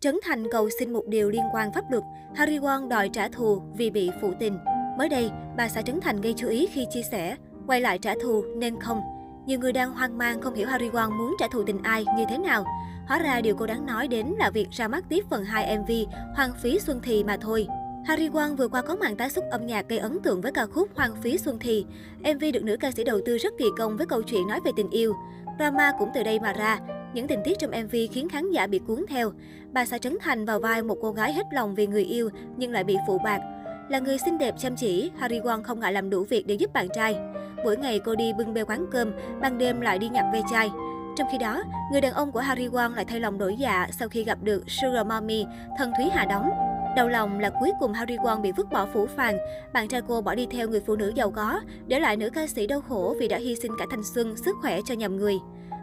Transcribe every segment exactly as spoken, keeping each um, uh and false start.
Trấn Thành cầu xin một điều liên quan pháp luật, Hari Won đòi trả thù vì bị phụ tình. Mới đây, bà xã Trấn Thành gây chú ý khi chia sẻ, quay lại trả thù nên không. Nhiều người đang hoang mang không hiểu Hari Won muốn trả thù tình ai như thế nào. Hóa ra điều cô đáng nói đến là việc ra mắt tiếp phần hai em vê Hoàng Phí Xuân Thì mà thôi. Hari Won vừa qua có màn tái xuất âm nhạc gây ấn tượng với ca khúc Hoàng Phí Xuân Thì. em vê được nữ ca sĩ đầu tư rất kỳ công với câu chuyện nói về tình yêu. Drama cũng từ đây mà ra. Những tình tiết trong em vê khiến khán giả bị cuốn theo. Bà xã Trấn Thành vào vai một cô gái hết lòng vì người yêu nhưng lại bị phụ bạc. Là người xinh đẹp chăm chỉ, Hari Won không ngại làm đủ việc để giúp bạn trai. Mỗi ngày cô đi bưng bê quán cơm, ban đêm lại đi nhặt ve chai. Trong khi đó, người đàn ông của Hari Won lại thay lòng đổi dạ sau khi gặp được Sugar Mommy, thân Thúy Hà đóng. Đau lòng là cuối cùng Hari Won bị vứt bỏ phủ phàng, bạn trai cô bỏ đi theo người phụ nữ giàu có, để lại nữ ca sĩ đau khổ vì đã hy sinh cả thanh xuân, sức khỏe cho nhầm người.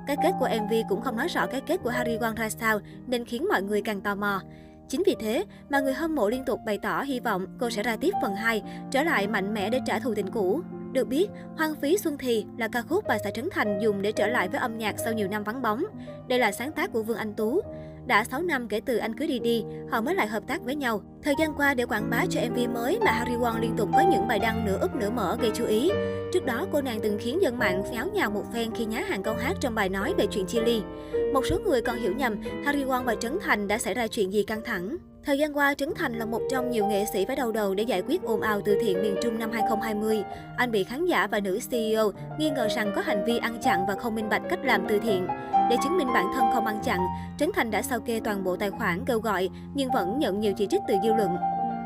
Cái kết của em vê cũng không nói rõ cái kết của Hari Won ra sao nên khiến mọi người càng tò mò. Chính vì thế mà người hâm mộ liên tục bày tỏ hy vọng cô sẽ ra tiếp phần hai, trở lại mạnh mẽ để trả thù tình cũ. Được biết, Hoàng Phí Xuân Thì là ca khúc bà xã Trấn Thành dùng để trở lại với âm nhạc sau nhiều năm vắng bóng. Đây là sáng tác của Vương Anh Tú. Đã sáu năm kể từ Anh Cứ Đi Đi, họ mới lại hợp tác với nhau. Thời gian qua để quảng bá cho em vê mới mà Hari Won liên tục có những bài đăng nửa úp nửa mở gây chú ý. Trước đó, cô nàng từng khiến dân mạng pháo nhào một phen khi nhá hàng câu hát trong bài nói về chuyện chia ly. Một số người còn hiểu nhầm Hari Won và Trấn Thành đã xảy ra chuyện gì căng thẳng. Thời gian qua, Trấn Thành là một trong nhiều nghệ sĩ phải đau đầu để giải quyết ồn ào từ thiện miền Trung năm hai không hai không. Anh bị khán giả và nữ xê e ô nghi ngờ rằng có hành vi ăn chặn và không minh bạch cách làm từ thiện. Để chứng minh bản thân không ăn chặn, Trấn Thành đã sao kê toàn bộ tài khoản kêu gọi nhưng vẫn nhận nhiều chỉ trích từ dư luận.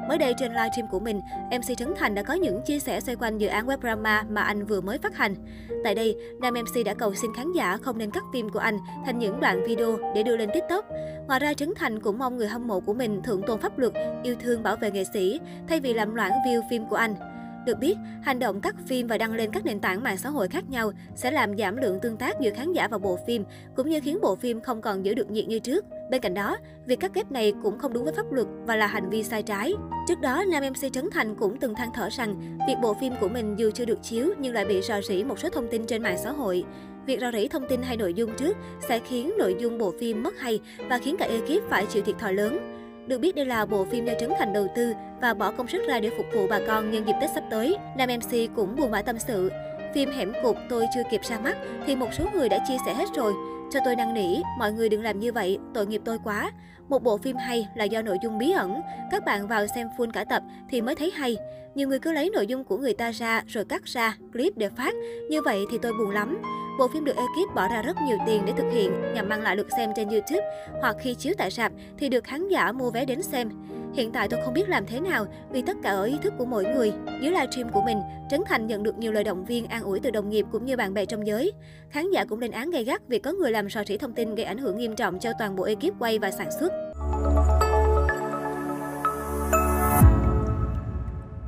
Mới đây trên livestream của mình, em xê Trấn Thành đã có những chia sẻ xoay quanh dự án web drama mà anh vừa mới phát hành. Tại đây, nam em xê đã cầu xin khán giả không nên cắt phim của anh thành những đoạn video để đưa lên TikTok. Ngoài ra, Trấn Thành cũng mong người hâm mộ của mình thượng tôn pháp luật, yêu thương bảo vệ nghệ sĩ thay vì làm loãng view phim của anh. Được biết, hành động cắt phim và đăng lên các nền tảng mạng xã hội khác nhau sẽ làm giảm lượng tương tác giữa khán giả và bộ phim, cũng như khiến bộ phim không còn giữ được nhiệt như trước. Bên cạnh đó, việc cắt ghép này cũng không đúng với pháp luật và là hành vi sai trái. Trước đó, nam em xê Trấn Thành cũng từng than thở rằng việc bộ phim của mình dù chưa được chiếu nhưng lại bị rò rỉ một số thông tin trên mạng xã hội. Việc rò rỉ thông tin hay nội dung trước sẽ khiến nội dung bộ phim mất hay và khiến cả ekip phải chịu thiệt thòi lớn. Được biết đây là bộ phim do Trấn Thành đầu tư và bỏ công sức ra để phục vụ bà con nhân dịp Tết sắp tới. Nam em xê cũng buồn bã tâm sự. Phim Hẻm Cụt tôi chưa kịp ra mắt thì một số người đã chia sẻ hết rồi. Cho tôi năn nỉ, mọi người đừng làm như vậy, tội nghiệp tôi quá. Một bộ phim hay là do nội dung bí ẩn, các bạn vào xem full cả tập thì mới thấy hay. Nhiều người cứ lấy nội dung của người ta ra rồi cắt ra, clip để phát, như vậy thì tôi buồn lắm. Bộ phim được ekip bỏ ra rất nhiều tiền để thực hiện nhằm mang lại lượt xem trên YouTube hoặc khi chiếu tại rạp thì được khán giả mua vé đến xem. Hiện tại tôi không biết làm thế nào vì tất cả ở ý thức của mỗi người. Dưới livestream của mình, Trấn Thành nhận được nhiều lời động viên an ủi từ đồng nghiệp cũng như bạn bè trong giới. Khán giả cũng lên án gay gắt vì có người làm rò rỉ thông tin gây ảnh hưởng nghiêm trọng cho toàn bộ ekip quay và sản xuất.